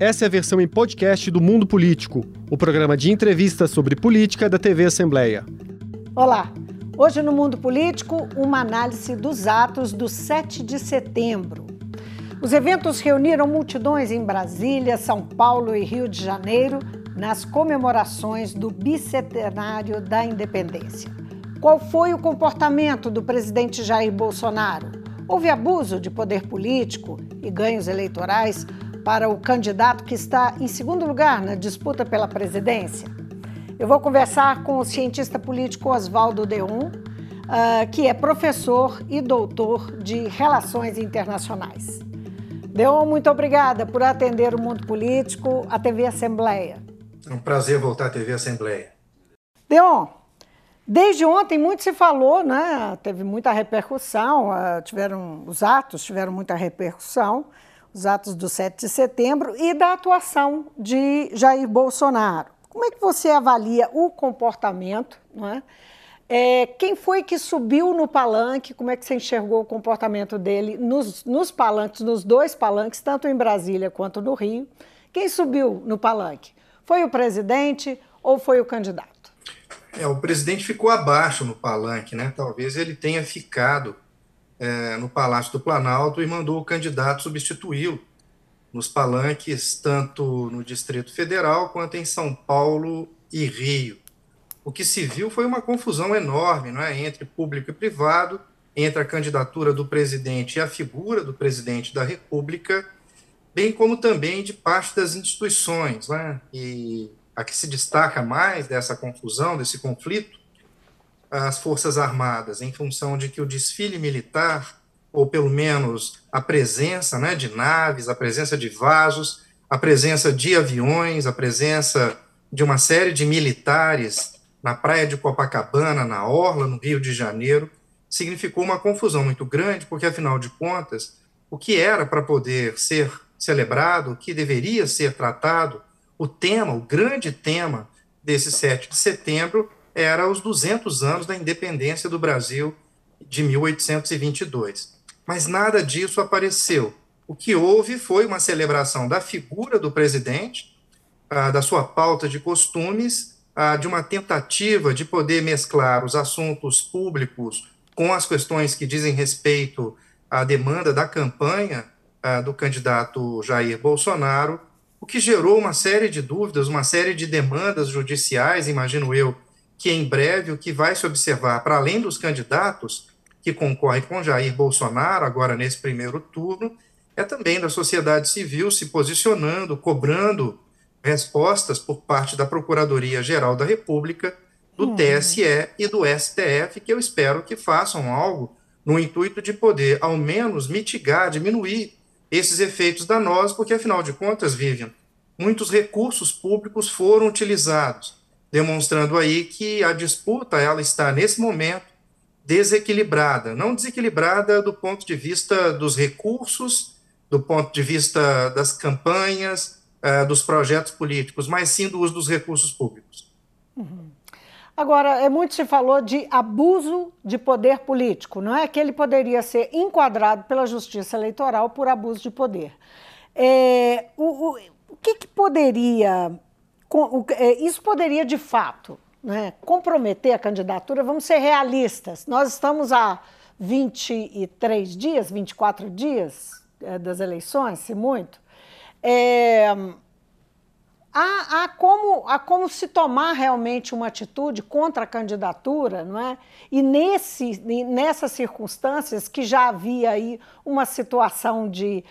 Essa é a versão em podcast do Mundo Político, o programa de entrevistas sobre política da TV Assembleia. Olá! Hoje no Mundo Político, uma análise dos atos do 7 de setembro. Os eventos reuniram multidões em Brasília, São Paulo e Rio de Janeiro nas comemorações do bicentenário da independência. Qual foi o comportamento do presidente Jair Bolsonaro? Houve abuso de poder político e ganhos eleitorais para o candidato que está em segundo lugar na disputa pela presidência? Eu vou conversar com o cientista político Oswaldo Deon, que é professor e doutor de Relações Internacionais. Deon, muito obrigada por atender o Mundo Político, a TV Assembleia. É um prazer voltar à TV Assembleia. Deon, desde ontem muito se falou, né? Teve muita repercussão, os atos tiveram muita repercussão, os atos do 7 de setembro e da atuação de Jair Bolsonaro. Como é que você avalia o comportamento, não é? Quem foi que subiu no palanque? Como é que você enxergou o comportamento dele nos dois palanques, tanto em Brasília quanto no Rio? Quem subiu no palanque? Foi o presidente ou foi o candidato? O presidente ficou abaixo no palanque, né? Talvez ele tenha ficado no Palácio do Planalto e mandou o candidato substituí-lo nos palanques, tanto no Distrito Federal quanto em São Paulo e Rio. O que se viu foi uma confusão enorme, não é? Entre público e privado, entre a candidatura do presidente e a figura do presidente da República, bem como também de parte das instituições, né? E a que se destaca mais dessa confusão, desse conflito, as Forças Armadas, em função de que o desfile militar, ou pelo menos a presença, né, de naves, a presença de vasos, a presença de aviões, a presença de uma série de militares na praia de Copacabana, na Orla, no Rio de Janeiro, significou uma confusão muito grande, porque, afinal de contas, o que era para poder ser celebrado, o que deveria ser tratado, o tema, o grande tema desse 7 de setembro era os 200 anos da independência do Brasil de 1822. Mas nada disso apareceu. O que houve foi uma celebração da figura do presidente, da sua pauta de costumes, de uma tentativa de poder mesclar os assuntos públicos com as questões que dizem respeito à demanda da campanha do candidato Jair Bolsonaro, o que gerou uma série de dúvidas, uma série de demandas judiciais, imagino eu, que em breve o que vai se observar, para além dos candidatos que concorrem com Jair Bolsonaro agora nesse primeiro turno, é também da sociedade civil se posicionando, cobrando respostas por parte da Procuradoria-Geral da República, do TSE e do STF, que eu espero que façam algo no intuito de poder, ao menos, mitigar, diminuir esses efeitos danosos, porque, afinal de contas, Vivian, muitos recursos públicos foram utilizados, demonstrando aí que a disputa ela está, nesse momento, desequilibrada. Não desequilibrada do ponto de vista dos recursos, do ponto de vista das campanhas, dos projetos políticos, mas sim do uso dos recursos públicos. Uhum. Agora, muito se falou de abuso de poder político, não é? Que ele poderia ser enquadrado pela Justiça Eleitoral por abuso de poder. Isso poderia, de fato, né, comprometer a candidatura? Vamos ser realistas. Nós estamos há 23 dias, 24 dias das eleições, se muito. Há como se tomar realmente uma atitude contra a candidatura, não é? E nessas circunstâncias que já havia aí uma situação de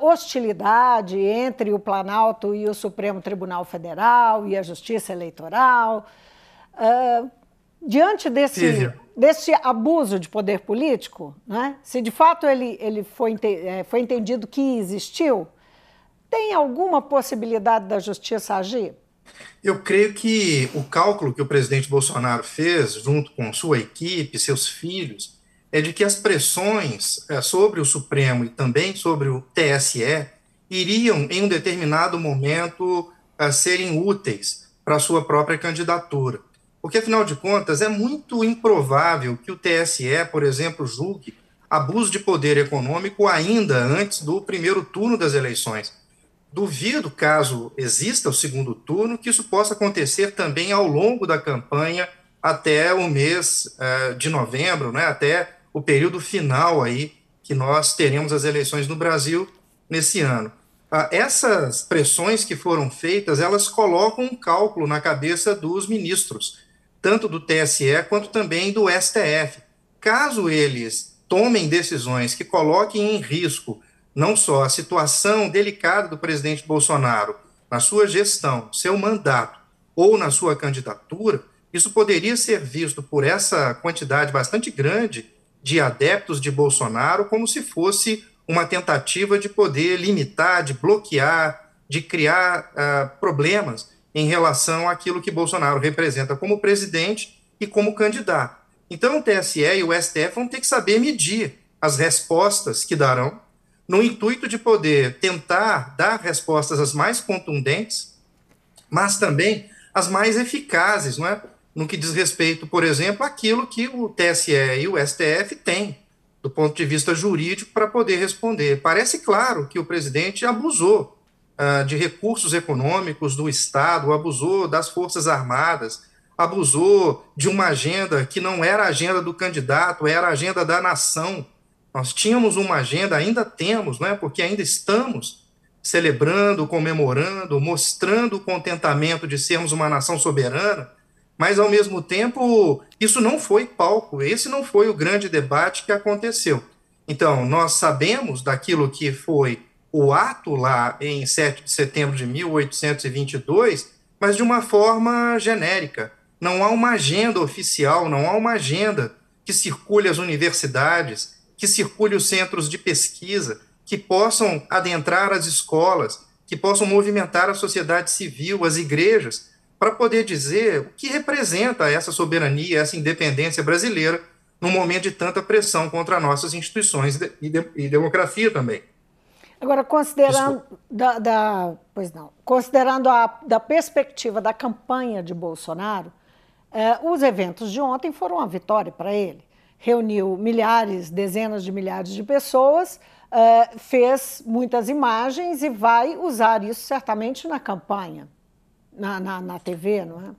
hostilidade entre o Planalto e o Supremo Tribunal Federal e a Justiça Eleitoral, diante desse abuso de poder político, não é? Se de fato ele foi entendido que existiu, tem alguma possibilidade da justiça agir? Eu creio que o cálculo que o presidente Bolsonaro fez, junto com sua equipe, seus filhos, é de que as pressões sobre o Supremo e também sobre o TSE iriam, em um determinado momento, serem úteis para a sua própria candidatura. Porque, afinal de contas, é muito improvável que o TSE, por exemplo, julgue abuso de poder econômico ainda antes do primeiro turno das eleições. Duvido, caso exista o segundo turno, que isso possa acontecer também ao longo da campanha até o mês de novembro, né, até o período final aí que nós teremos as eleições no Brasil nesse ano. Essas pressões que foram feitas, elas colocam um cálculo na cabeça dos ministros, tanto do TSE quanto também do STF. Caso eles tomem decisões que coloquem em risco não só a situação delicada do presidente Bolsonaro na sua gestão, seu mandato ou na sua candidatura, isso poderia ser visto por essa quantidade bastante grande de adeptos de Bolsonaro como se fosse uma tentativa de poder limitar, de bloquear, de criar problemas em relação àquilo que Bolsonaro representa como presidente e como candidato. Então, o TSE e o STF vão ter que saber medir as respostas que darão, no intuito de poder tentar dar respostas as mais contundentes, mas também as mais eficazes, não é? No que diz respeito, por exemplo, àquilo que o TSE e o STF têm do ponto de vista jurídico para poder responder. Parece claro que o presidente abusou de recursos econômicos do Estado, abusou das Forças Armadas, abusou de uma agenda que não era a agenda do candidato, era a agenda da nação. Nós tínhamos uma agenda, ainda temos, né, porque ainda estamos celebrando, comemorando, mostrando o contentamento de sermos uma nação soberana, mas, ao mesmo tempo, isso não foi palco, esse não foi o grande debate que aconteceu. Então, nós sabemos daquilo que foi o ato lá em 7 de setembro de 1822, mas de uma forma genérica. Não há uma agenda oficial, não há uma agenda que circule as universidades, que circule os centros de pesquisa, que possam adentrar as escolas, que possam movimentar a sociedade civil, as igrejas, para poder dizer o que representa essa soberania, essa independência brasileira num momento de tanta pressão contra nossas instituições e democracia também. Agora, considerando a perspectiva da campanha de Bolsonaro, os eventos de ontem foram uma vitória para ele. Reuniu milhares, dezenas de milhares de pessoas, fez muitas imagens e vai usar isso certamente na campanha. Na TV, não é?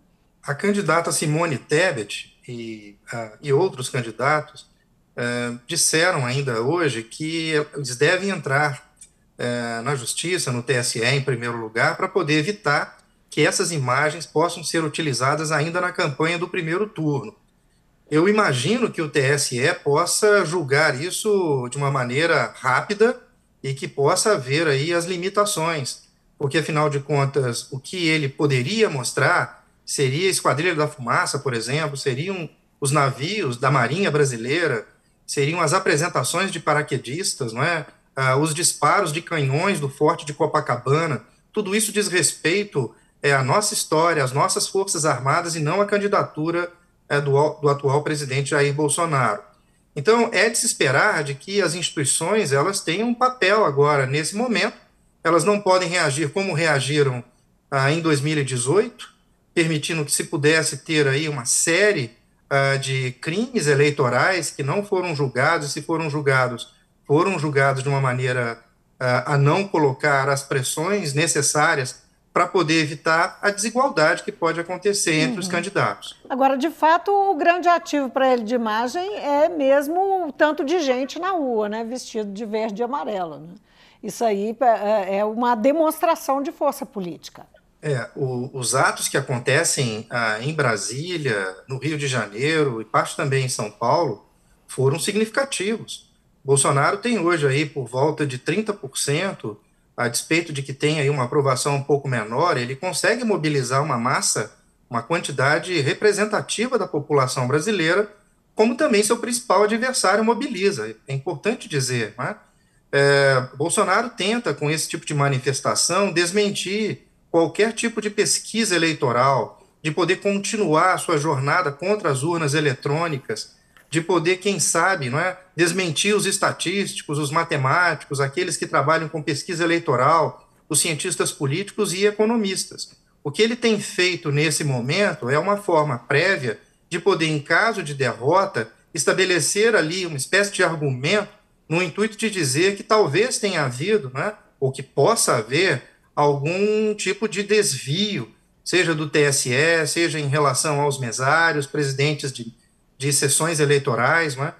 A candidata Simone Tebet e outros candidatos disseram ainda hoje que eles devem entrar na Justiça, no TSE, em primeiro lugar, para poder evitar que essas imagens possam ser utilizadas ainda na campanha do primeiro turno. Eu imagino que o TSE possa julgar isso de uma maneira rápida e que possa haver aí as limitações, porque, afinal de contas, o que ele poderia mostrar seria a Esquadrilha da Fumaça, por exemplo, seriam os navios da Marinha Brasileira, seriam as apresentações de paraquedistas, não é? Os disparos de canhões do Forte de Copacabana, tudo isso diz respeito à nossa história, às nossas Forças Armadas e não à candidatura do atual presidente Jair Bolsonaro. Então, é de se esperar de que as instituições elas tenham um papel agora, nesse momento. Elas não podem reagir como reagiram em 2018, permitindo que se pudesse ter aí uma série de crimes eleitorais que não foram julgados, e se foram julgados de uma maneira a não colocar as pressões necessárias para poder evitar a desigualdade que pode acontecer entre os candidatos. Agora, de fato, o grande ativo para ele de imagem é mesmo o tanto de gente na rua, né, vestido de verde e amarelo, né? Isso aí é uma demonstração de força política. Os atos que acontecem em Brasília, no Rio de Janeiro e parte também em São Paulo foram significativos. Bolsonaro tem hoje aí por volta de 30%, a despeito de que tem aí uma aprovação um pouco menor, ele consegue mobilizar uma massa, uma quantidade representativa da população brasileira, como também seu principal adversário mobiliza. É importante dizer, não é? Bolsonaro tenta, com esse tipo de manifestação, desmentir qualquer tipo de pesquisa eleitoral, de poder continuar a sua jornada contra as urnas eletrônicas, de poder, quem sabe, não é, desmentir os estatísticos, os matemáticos, aqueles que trabalham com pesquisa eleitoral, os cientistas políticos e economistas. O que ele tem feito nesse momento é uma forma prévia de poder, em caso de derrota, estabelecer ali uma espécie de argumento no intuito de dizer que talvez tenha havido, né, ou que possa haver, algum tipo de desvio, seja do TSE, seja em relação aos mesários, presidentes de sessões eleitorais, né?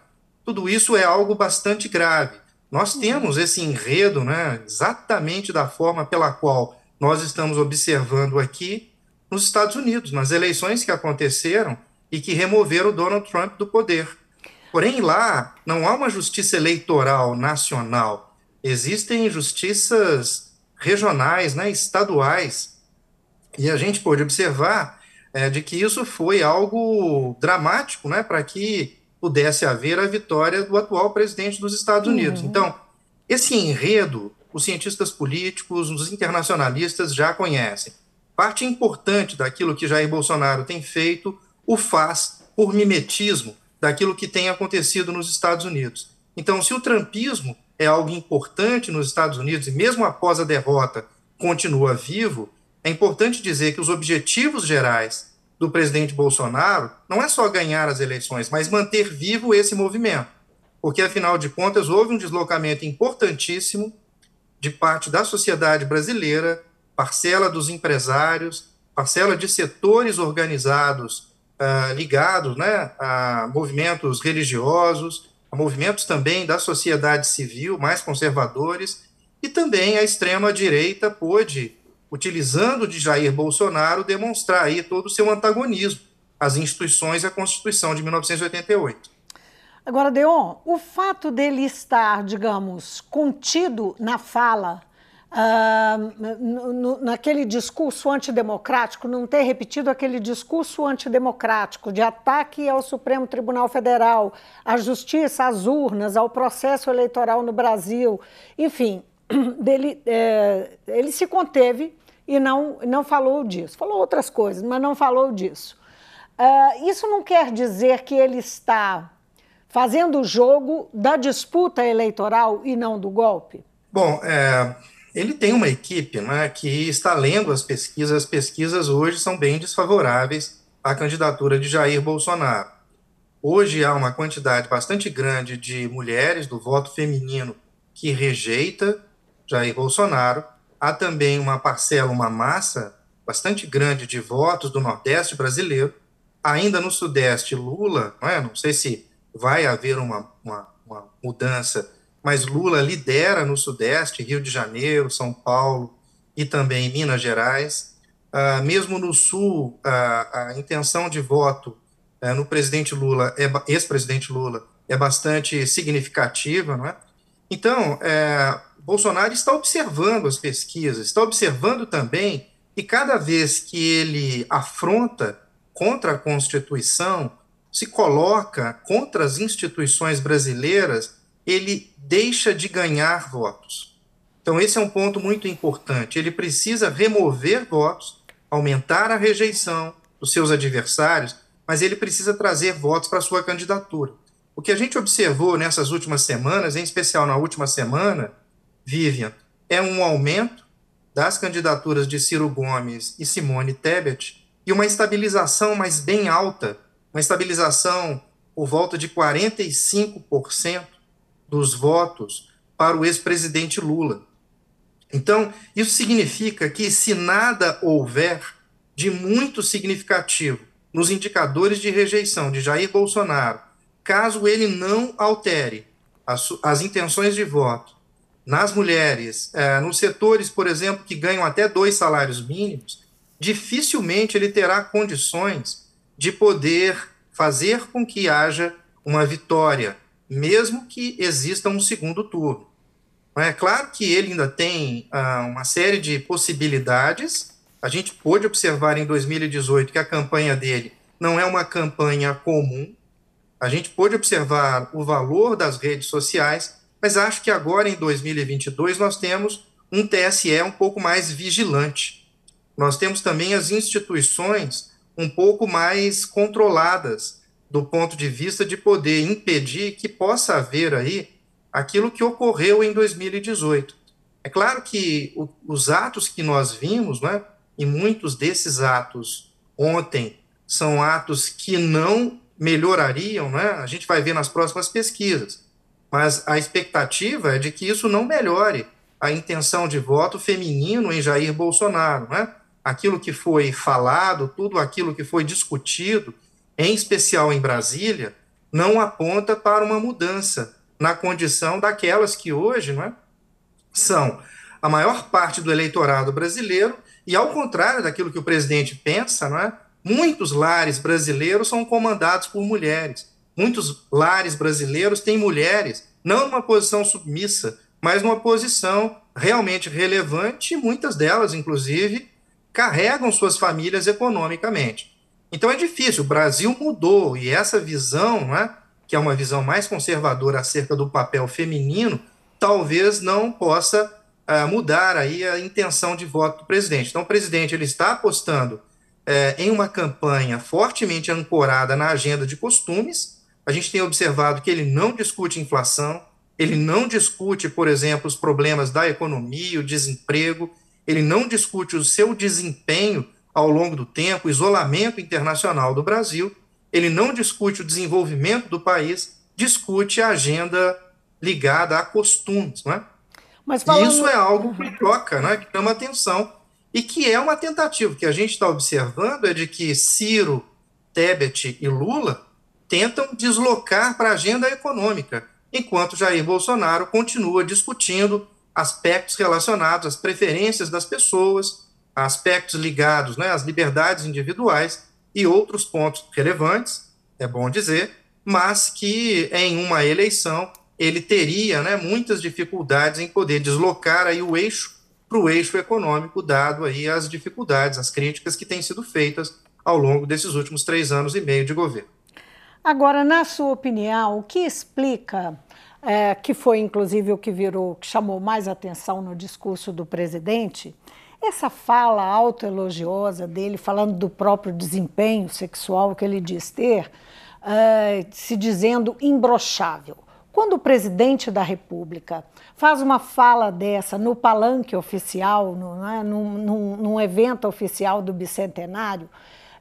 Tudo isso é algo bastante grave. Nós temos esse enredo, né, exatamente da forma pela qual nós estamos observando aqui nos Estados Unidos, nas eleições que aconteceram e que removeram o Donald Trump do poder. Porém, lá não há uma justiça eleitoral nacional. Existem justiças regionais, né, estaduais. E a gente pôde observar de que isso foi algo dramático, né, para que pudesse haver a vitória do atual presidente dos Estados Unidos. Então, esse enredo, os cientistas políticos, os internacionalistas já conhecem. Parte importante daquilo que Jair Bolsonaro tem feito o faz por mimetismo daquilo que tem acontecido nos Estados Unidos. Então, se o trumpismo é algo importante nos Estados Unidos e mesmo após a derrota continua vivo, é importante dizer que os objetivos gerais do presidente Bolsonaro não é só ganhar as eleições, mas manter vivo esse movimento, porque, afinal de contas, houve um deslocamento importantíssimo de parte da sociedade brasileira, parcela dos empresários, parcela de setores organizados ligados, né, a movimentos religiosos, a movimentos também da sociedade civil, mais conservadores, e também a extrema-direita pôde, utilizando de Jair Bolsonaro, demonstrar aí todo o seu antagonismo às instituições e à Constituição de 1988. Agora, Deon, o fato dele estar, digamos, contido na fala, naquele discurso antidemocrático, não ter repetido aquele discurso antidemocrático de ataque ao Supremo Tribunal Federal, à justiça, às urnas, ao processo eleitoral no Brasil, enfim... Ele se conteve e não falou disso. Falou outras coisas, mas não falou disso. Isso não quer dizer que ele está fazendo o jogo da disputa eleitoral e não do golpe? Bom, ele tem uma equipe, né, que está lendo as pesquisas. As pesquisas hoje são bem desfavoráveis à candidatura de Jair Bolsonaro. Hoje há uma quantidade bastante grande de mulheres do voto feminino que rejeita Jair Bolsonaro. Há também uma parcela, uma massa bastante grande de votos do Nordeste brasileiro. Ainda no Sudeste, Lula, não sei se vai haver uma mudança, mas Lula lidera no Sudeste, Rio de Janeiro, São Paulo e também Minas Gerais. Mesmo no Sul, a intenção de voto no presidente Lula, ex-presidente Lula, é bastante significativa, não é? Então, Bolsonaro está observando as pesquisas, está observando também que cada vez que ele afronta contra a Constituição, se coloca contra as instituições brasileiras, ele deixa de ganhar votos. Então, esse é um ponto muito importante. Ele precisa remover votos, aumentar a rejeição dos seus adversários, mas ele precisa trazer votos para a sua candidatura. O que a gente observou nessas últimas semanas, em especial na última semana, Vivian, é um aumento das candidaturas de Ciro Gomes e Simone Tebet e uma estabilização, mas bem alta, uma estabilização por volta de 45% dos votos para o ex-presidente Lula. Então, isso significa que, se nada houver de muito significativo nos indicadores de rejeição de Jair Bolsonaro, caso ele não altere as intenções de voto nas mulheres, nos setores, por exemplo, que ganham até 2 salários mínimos, dificilmente ele terá condições de poder fazer com que haja uma vitória, mesmo que exista um segundo turno. É claro que ele ainda tem uma série de possibilidades. A gente pôde observar em 2018 que a campanha dele não é uma campanha comum. A gente pôde observar o valor das redes sociais, mas acho que agora, em 2022, nós temos um TSE um pouco mais vigilante. Nós temos também as instituições um pouco mais controladas do ponto de vista de poder impedir que possa haver aí aquilo que ocorreu em 2018. É claro que os atos que nós vimos, né, e muitos desses atos ontem são atos que não melhorariam, né? A gente vai ver nas próximas pesquisas, mas a expectativa é de que isso não melhore a intenção de voto feminino em Jair Bolsonaro, né? Aquilo que foi falado, tudo aquilo que foi discutido, em especial em Brasília, não aponta para uma mudança na condição daquelas que hoje, né, são a maior parte do eleitorado brasileiro, e ao contrário daquilo que o presidente pensa, né, muitos lares brasileiros são comandados por mulheres, muitos lares brasileiros têm mulheres, não numa posição submissa, mas numa posição realmente relevante, e muitas delas, inclusive, carregam suas famílias economicamente. Então é difícil, o Brasil mudou, e essa visão, né, que é uma visão mais conservadora acerca do papel feminino, talvez não possa mudar aí a intenção de voto do presidente. Então o presidente ele está apostando em uma campanha fortemente ancorada na agenda de costumes. A gente tem observado que ele não discute inflação, ele não discute, por exemplo, os problemas da economia, o desemprego, ele não discute o seu desempenho ao longo do tempo, o isolamento internacional do Brasil, ele não discute o desenvolvimento do país, discute a agenda ligada a costumes, né? Mas falando... Isso é algo que choca, né? Que chama atenção e que é uma tentativa que a gente está observando, é de que Ciro, Tebet e Lula tentam deslocar para a agenda econômica, enquanto Jair Bolsonaro continua discutindo aspectos relacionados às preferências das pessoas, aspectos ligados, né, às liberdades individuais e outros pontos relevantes, é bom dizer, mas que em uma eleição ele teria, né, muitas dificuldades em poder deslocar aí o eixo para o eixo econômico, dado aí as dificuldades, as críticas que têm sido feitas ao longo desses últimos 3 anos e meio de governo. Agora, na sua opinião, o que explica... que foi inclusive o que virou, que chamou mais atenção no discurso do presidente, essa fala autoelogiosa dele, falando do próprio desempenho sexual que ele diz ter, se dizendo imbrochável. Quando o presidente da República faz uma fala dessa no palanque oficial, num evento oficial do bicentenário,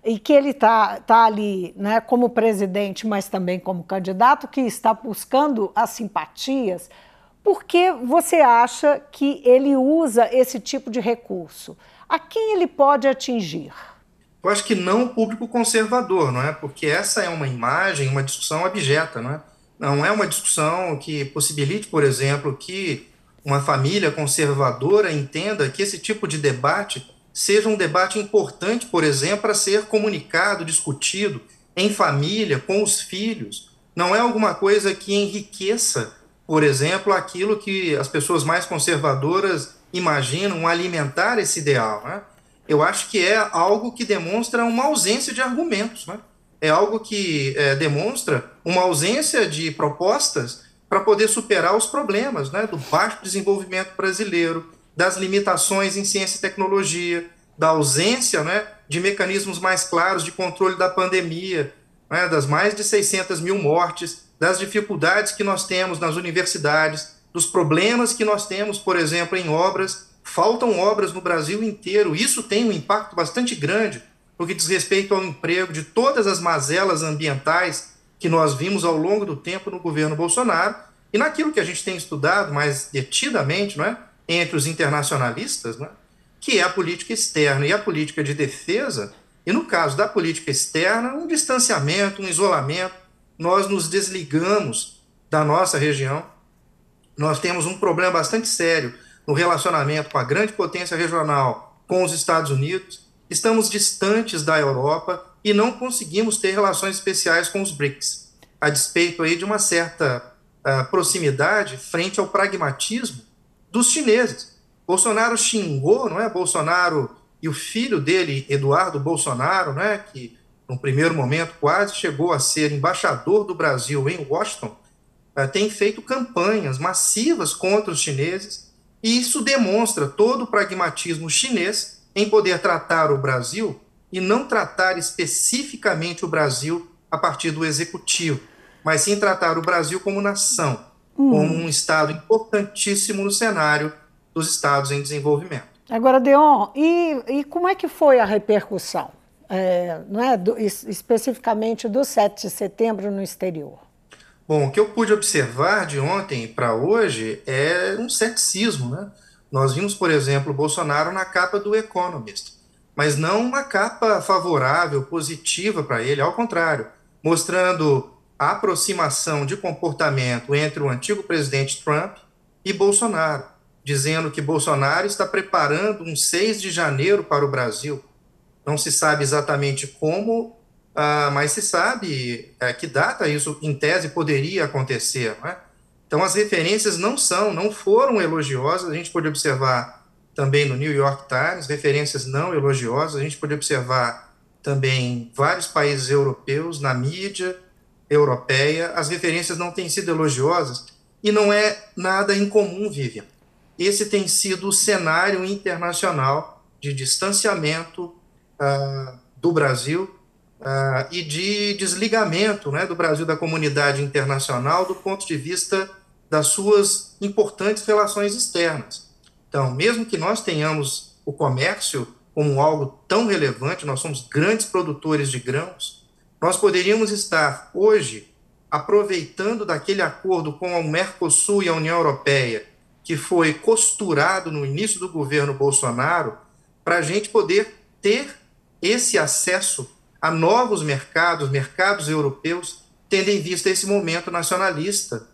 e que ele tá ali, né, como presidente, mas também como candidato, que está buscando as simpatias, por que você acha que ele usa esse tipo de recurso? A quem ele pode atingir? Eu acho que não o público conservador, não é? Porque essa é uma imagem, uma discussão abjeta, não é? Não é uma discussão que possibilite, por exemplo, que uma família conservadora entenda que esse tipo de debate seja um debate importante, por exemplo, para ser comunicado, discutido em família, com os filhos. Não é alguma coisa que enriqueça, por exemplo, aquilo que as pessoas mais conservadoras imaginam alimentar esse ideal, né? Eu acho que é algo que demonstra uma ausência de argumentos, né? É algo que demonstra uma ausência de propostas para poder superar os problemas, né, do baixo desenvolvimento brasileiro, das limitações em ciência e tecnologia, da ausência, né, de mecanismos mais claros de controle da pandemia, né, das mais de 600 mil mortes, das dificuldades que nós temos nas universidades, dos problemas que nós temos, por exemplo, em obras. Faltam obras no Brasil inteiro. Isso tem um impacto bastante grande no que diz respeito ao emprego, de todas as mazelas ambientais que nós vimos ao longo do tempo no governo Bolsonaro. E naquilo que a gente tem estudado mais detidamente, não é, entre os internacionalistas, né, que é a política externa e a política de defesa, e no caso da política externa, um distanciamento, um isolamento, nós nos desligamos da nossa região, nós temos um problema bastante sério no relacionamento com a grande potência regional, com os Estados Unidos, estamos distantes da Europa e não conseguimos ter relações especiais com os BRICS, a despeito aí de uma certa proximidade frente ao pragmatismo dos chineses. Bolsonaro xingou, não é? Bolsonaro e o filho dele, Eduardo Bolsonaro, né, que no primeiro momento quase chegou a ser embaixador do Brasil em Washington, tem feito campanhas massivas contra os chineses, e isso demonstra todo o pragmatismo chinês em poder tratar o Brasil e não tratar especificamente o Brasil a partir do executivo, mas sim tratar o Brasil como nação, como um estado importantíssimo no cenário dos estados em desenvolvimento. Agora, Deon, e como é que foi a repercussão, não é, especificamente do 7 de setembro no exterior? Bom, o que eu pude observar de ontem para hoje é um ceticismo, né? Nós vimos, por exemplo, Bolsonaro na capa do Economist, mas não uma capa favorável, positiva para ele, ao contrário, mostrando a aproximação de comportamento entre o antigo presidente Trump e Bolsonaro, dizendo que Bolsonaro está preparando um 6 de janeiro para o Brasil. Não se sabe exatamente como, mas se sabe que data isso, em tese, poderia acontecer, não é? Então, as referências não foram elogiosas. A gente pode observar também no New York Times, referências não elogiosas. A gente pode observar também vários países europeus, na mídia europeia, as referências não têm sido elogiosas e não é nada incomum, Vivian. Esse tem sido o cenário internacional de distanciamento do Brasil e de desligamento, né, do Brasil da comunidade internacional do ponto de vista das suas importantes relações externas. Então, mesmo que nós tenhamos o comércio como algo tão relevante, nós somos grandes produtores de grãos, nós poderíamos estar hoje aproveitando daquele acordo com o Mercosul e a União Europeia que foi costurado no início do governo Bolsonaro, para a gente poder ter esse acesso a novos mercados, mercados europeus, tendo em vista esse momento nacionalista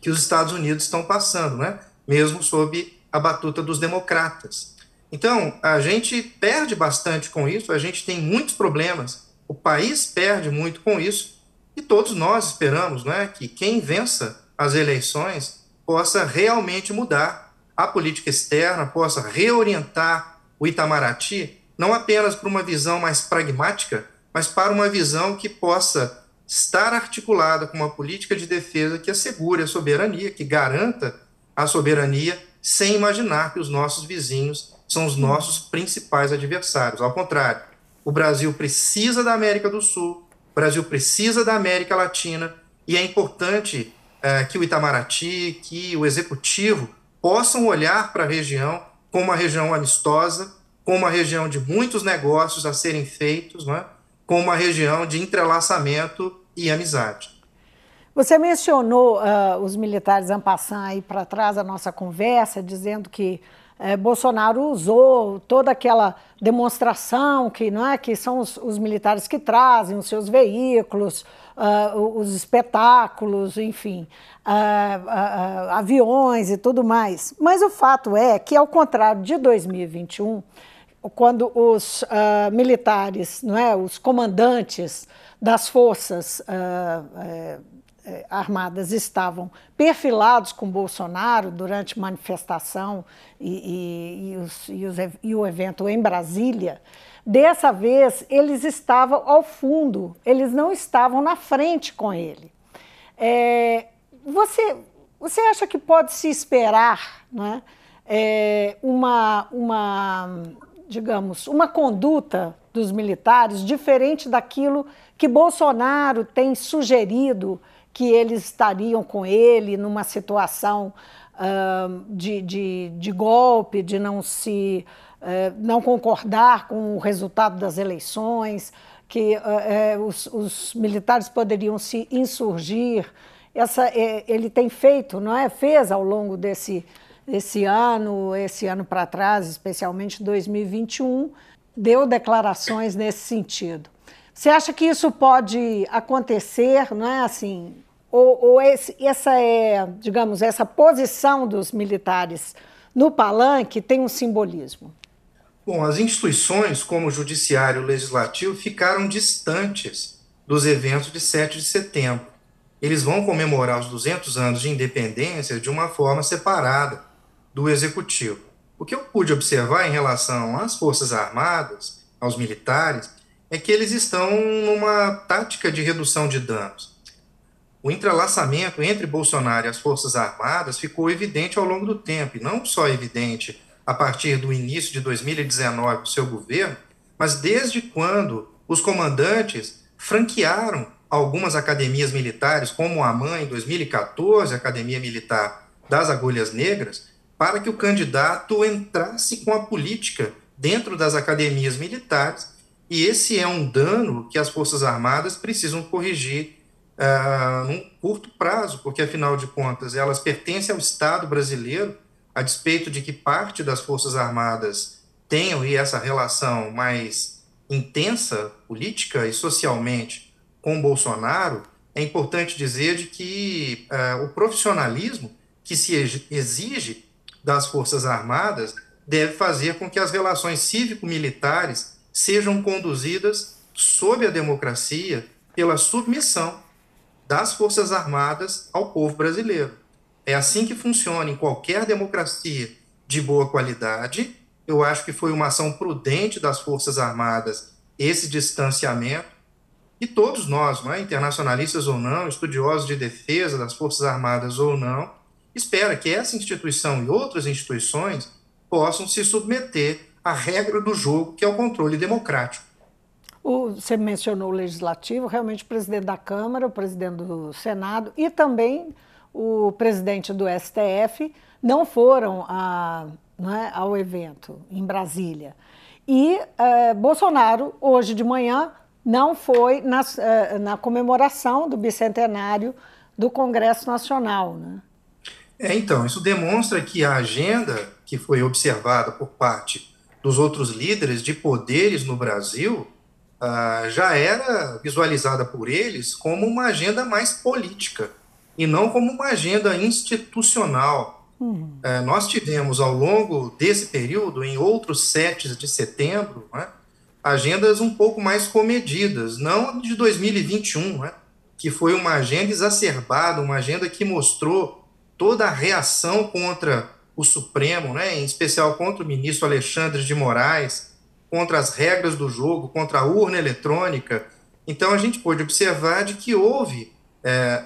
que os Estados Unidos estão passando, né? Mesmo sob a batuta dos democratas. Então, a gente perde bastante com isso, a gente tem muitos problemas, o país perde muito com isso, e todos nós esperamos, né, que quem vença as eleições possa realmente mudar a política externa, possa reorientar o Itamaraty, não apenas para uma visão mais pragmática, mas para uma visão que possa estar articulada com uma política de defesa que assegure a soberania, que garanta a soberania, sem imaginar que os nossos vizinhos são os nossos principais adversários. Ao contrário, o Brasil precisa da América do Sul, o Brasil precisa da América Latina, e é importante que o Itamaraty, que o Executivo possam olhar para a região como uma região amistosa, como uma região de muitos negócios a serem feitos, né? Como uma região de entrelaçamento e amizade. Você mencionou os militares en passant aí para trás da nossa conversa, dizendo que Bolsonaro usou toda aquela demonstração que, não é, que são os militares que trazem os seus veículos, os espetáculos, enfim, aviões e tudo mais. Mas o fato é que, ao contrário de 2021, quando os militares, não é, os comandantes das forças armadas estavam perfilados com Bolsonaro durante manifestação e o evento em Brasília, dessa vez eles estavam ao fundo, eles não estavam na frente com ele. Você acha que pode se esperar, né, uma conduta dos militares diferente daquilo que Bolsonaro tem sugerido que eles estariam com ele numa situação de golpe, de não concordar com o resultado das eleições, que os militares poderiam se insurgir? Ele tem feito, não é? Fez ao longo desse ano, esse ano para trás, especialmente 2021, deu declarações nesse sentido. Você acha que isso pode acontecer, não é assim? Ou essa é, digamos, essa posição dos militares no palanque tem um simbolismo? Bom, as instituições, como o Judiciário e o Legislativo, ficaram distantes dos eventos de 7 de setembro. Eles vão comemorar os 200 anos de independência de uma forma separada do Executivo. O que eu pude observar em relação às Forças Armadas, aos militares, é que eles estão numa tática de redução de danos. O entrelaçamento entre Bolsonaro e as Forças Armadas ficou evidente ao longo do tempo, e não só evidente a partir do início de 2019 do seu governo, mas desde quando os comandantes franquearam algumas academias militares, como a AMAN, em 2014, a Academia Militar das Agulhas Negras, para que o candidato entrasse com a política dentro das academias militares, e esse é um dano que as Forças Armadas precisam corrigir num curto prazo, porque, afinal de contas, elas pertencem ao Estado brasileiro, a despeito de que parte das Forças Armadas tenham essa relação mais intensa, política e socialmente, com Bolsonaro, é importante dizer de que o profissionalismo que se exige das Forças Armadas deve fazer com que as relações cívico-militares sejam conduzidas sob a democracia pela submissão das Forças Armadas ao povo brasileiro. É assim que funciona em qualquer democracia de boa qualidade. Eu acho que foi uma ação prudente das Forças Armadas esse distanciamento, e todos nós, não é? Internacionalistas ou não, estudiosos de defesa das Forças Armadas ou não, espera que essa instituição e outras instituições possam se submeter à regra do jogo, que é o controle democrático. Você mencionou o Legislativo, realmente o presidente da Câmara, o presidente do Senado e também o presidente do STF não foram ao evento em Brasília. E Bolsonaro, hoje de manhã, não foi na comemoração do bicentenário do Congresso Nacional, né? Então, isso demonstra que a agenda que foi observada por parte dos outros líderes de poderes no Brasil já era visualizada por eles como uma agenda mais política e não como uma agenda institucional. Nós tivemos, ao longo desse período, em outros 7 de setembro, né, agendas um pouco mais comedidas, não de 2021, né, que foi uma agenda exacerbada, uma agenda que mostrou toda a reação contra o Supremo, né, em especial contra o ministro Alexandre de Moraes, contra as regras do jogo, contra a urna eletrônica. Então, a gente pôde observar de que houve,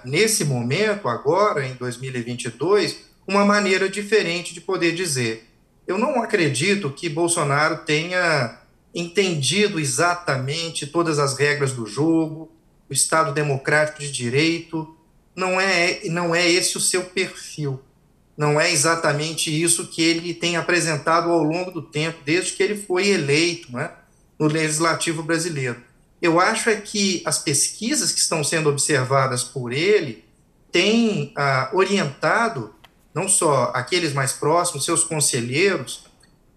nesse momento, agora, em 2022, uma maneira diferente de poder dizer. Eu não acredito que Bolsonaro tenha entendido exatamente todas as regras do jogo, o Estado Democrático de Direito. Não é esse o seu perfil, não é exatamente isso que ele tem apresentado ao longo do tempo, desde que ele foi eleito, né, no Legislativo brasileiro. Eu acho que as pesquisas que estão sendo observadas por ele têm orientado não só aqueles mais próximos, seus conselheiros,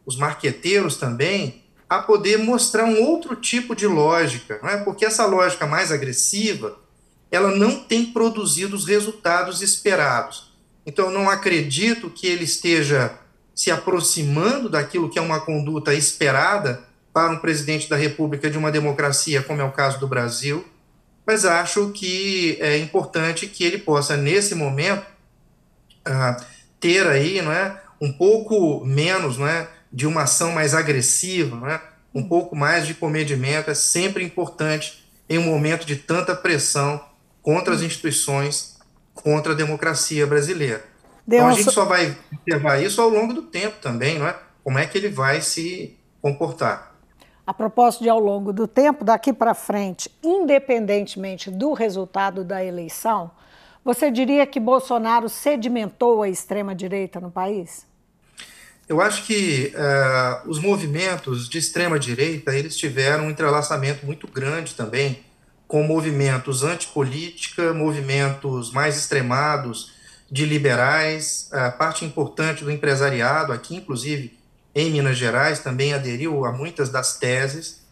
os marqueteiros também, a poder mostrar um outro tipo de lógica, né, porque essa lógica mais agressiva, ela não tem produzido os resultados esperados. Então, não acredito que ele esteja se aproximando daquilo que é uma conduta esperada para um presidente da República de uma democracia, como é o caso do Brasil, mas acho que é importante que ele possa, nesse momento, ter aí, não é, um pouco menos, não é, de uma ação mais agressiva, não é, um pouco mais de comedimento. É sempre importante em um momento de tanta pressão contra as instituições, contra a democracia brasileira. Então, a gente só vai observar isso ao longo do tempo também, não é? Como é que ele vai se comportar. A propósito de ao longo do tempo, daqui para frente, independentemente do resultado da eleição, você diria que Bolsonaro sedimentou a extrema-direita no país? Eu acho que os movimentos de extrema-direita, eles tiveram um entrelaçamento muito grande também com movimentos antipolítica, movimentos mais extremados de liberais. A parte importante do empresariado aqui, inclusive em Minas Gerais, também aderiu a muitas das teses.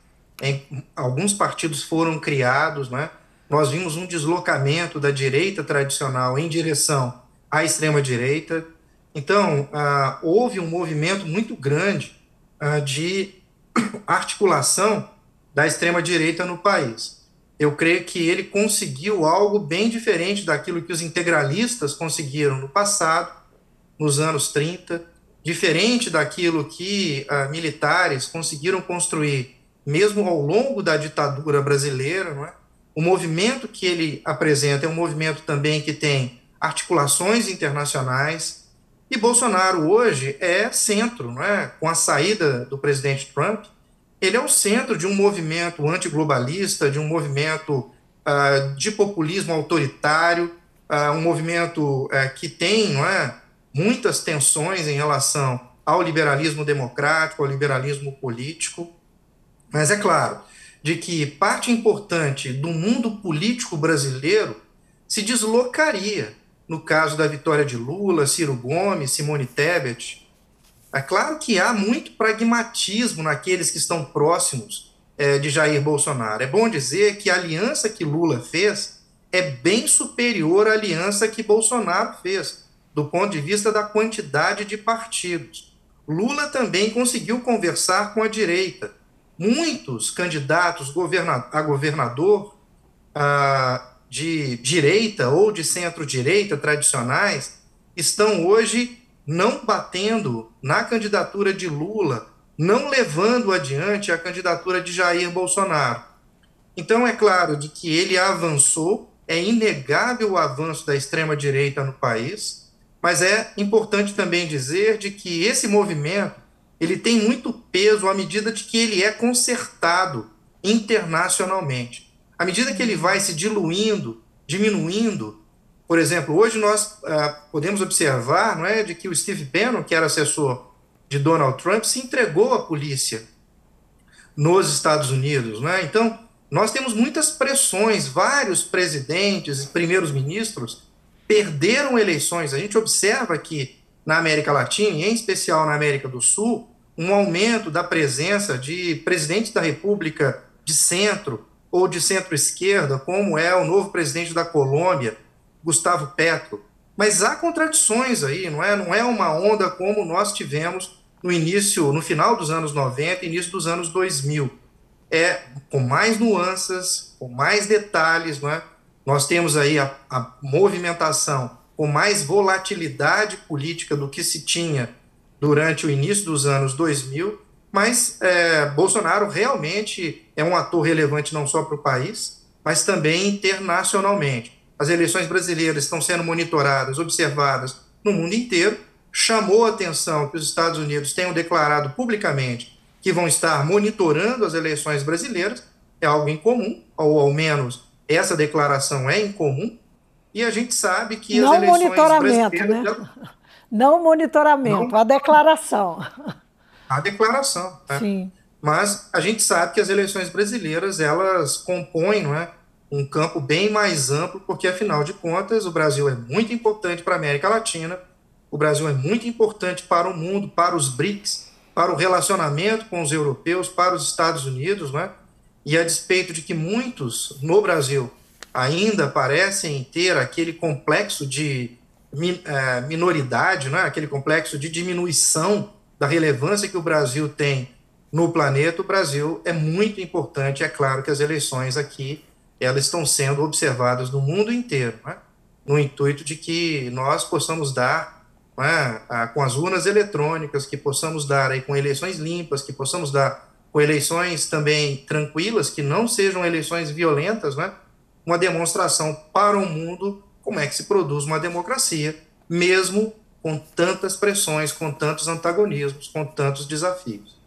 Alguns partidos foram criados, né? Nós vimos um deslocamento da direita tradicional em direção à extrema-direita. Então, houve um movimento muito grande de articulação da extrema-direita no país. Eu creio que ele conseguiu algo bem diferente daquilo que os integralistas conseguiram no passado, nos anos 30, diferente daquilo que militares conseguiram construir, mesmo ao longo da ditadura brasileira, não é? O movimento que ele apresenta é um movimento também que tem articulações internacionais, e Bolsonaro hoje é centro, não é? Com a saída do presidente Trump, ele é o centro de um movimento antiglobalista, de um movimento de populismo autoritário, um movimento que tem, não é, muitas tensões em relação ao liberalismo democrático, ao liberalismo político. Mas é claro de que parte importante do mundo político brasileiro se deslocaria no caso da vitória de Lula, Ciro Gomes, Simone Tebet. É claro que há muito pragmatismo naqueles que estão próximos de Jair Bolsonaro. É bom dizer que a aliança que Lula fez é bem superior à aliança que Bolsonaro fez, do ponto de vista da quantidade de partidos. Lula também conseguiu conversar com a direita. Muitos candidatos a governador de direita ou de centro-direita tradicionais estão hoje não batendo na candidatura de Lula, não levando adiante a candidatura de Jair Bolsonaro. Então, é claro de que ele avançou, é inegável o avanço da extrema-direita no país, mas é importante também dizer de que esse movimento ele tem muito peso à medida de que ele é consertado internacionalmente. À medida que ele vai se diluindo, diminuindo, por exemplo, hoje nós podemos observar, não é, de que o Steve Bannon, que era assessor de Donald Trump, se entregou à polícia nos Estados Unidos. Não é? Então, nós temos muitas pressões, vários presidentes e primeiros ministros perderam eleições. A gente observa que na América Latina, e em especial na América do Sul, um aumento da presença de presidentes da República de centro ou de centro-esquerda, como é o novo presidente da Colômbia, Gustavo Petro. Mas há contradições aí, não é? Não é uma onda como nós tivemos no final dos anos 90, início dos anos 2000. É com mais nuances, com mais detalhes, não é? Nós temos aí a movimentação com mais volatilidade política do que se tinha durante o início dos anos 2000, mas Bolsonaro realmente é um ator relevante não só para o país, mas também internacionalmente. As eleições brasileiras estão sendo monitoradas, observadas no mundo inteiro. Chamou a atenção que os Estados Unidos tenham declarado publicamente que vão estar monitorando as eleições brasileiras, é algo incomum, ou ao menos essa declaração é incomum. E a gente sabe que as eleições monitoramento, né? Não monitoramento, não, a declaração. A declaração, né? Sim. Mas a gente sabe que as eleições brasileiras, elas compõem, não é, um campo bem mais amplo, porque, afinal de contas, o Brasil é muito importante para a América Latina, o Brasil é muito importante para o mundo, para os BRICS, para o relacionamento com os europeus, para os Estados Unidos, não é? E a despeito de que muitos no Brasil ainda parecem ter aquele complexo de minoridade, né? Aquele complexo de diminuição da relevância que o Brasil tem no planeta, o Brasil é muito importante. É claro que as eleições aqui elas estão sendo observadas no mundo inteiro, né? No intuito de que nós possamos dar, né, com as urnas eletrônicas, que possamos dar aí com eleições limpas, que possamos dar com eleições também tranquilas, que não sejam eleições violentas, né? Uma demonstração para o mundo como é que se produz uma democracia, mesmo com tantas pressões, com tantos antagonismos, com tantos desafios.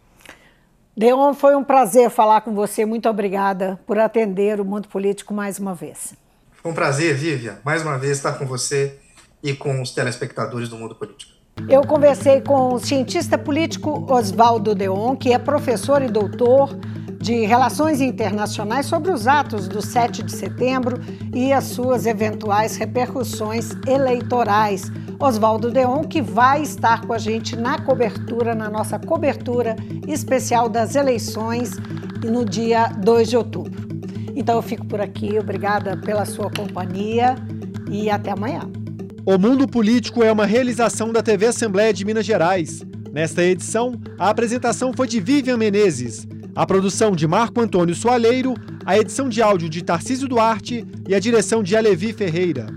Deon, foi um prazer falar com você. Muito obrigada por atender o Mundo Político mais uma vez. Foi um prazer, Vivian, mais uma vez estar com você e com os telespectadores do Mundo Político. Eu conversei com o cientista político Oswaldo Deon, que é professor e doutor de Relações Internacionais, sobre os atos do 7 de setembro e as suas eventuais repercussões eleitorais. Oswaldo Deon, que vai estar com a gente na nossa cobertura especial das eleições no dia 2 de outubro. Então eu fico por aqui, obrigada pela sua companhia e até amanhã. O Mundo Político é uma realização da TV Assembleia de Minas Gerais. Nesta edição, a apresentação foi de Vivian Menezes, a produção de Marco Antônio Soaleiro, a edição de áudio de Tarcísio Duarte e a direção de Alevi Ferreira.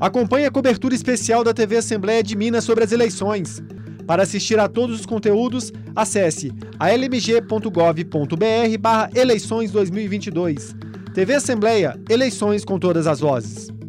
Acompanhe a cobertura especial da TV Assembleia de Minas sobre as eleições. Para assistir a todos os conteúdos, acesse almg.gov.br/eleições2022. TV Assembleia, eleições com todas as vozes.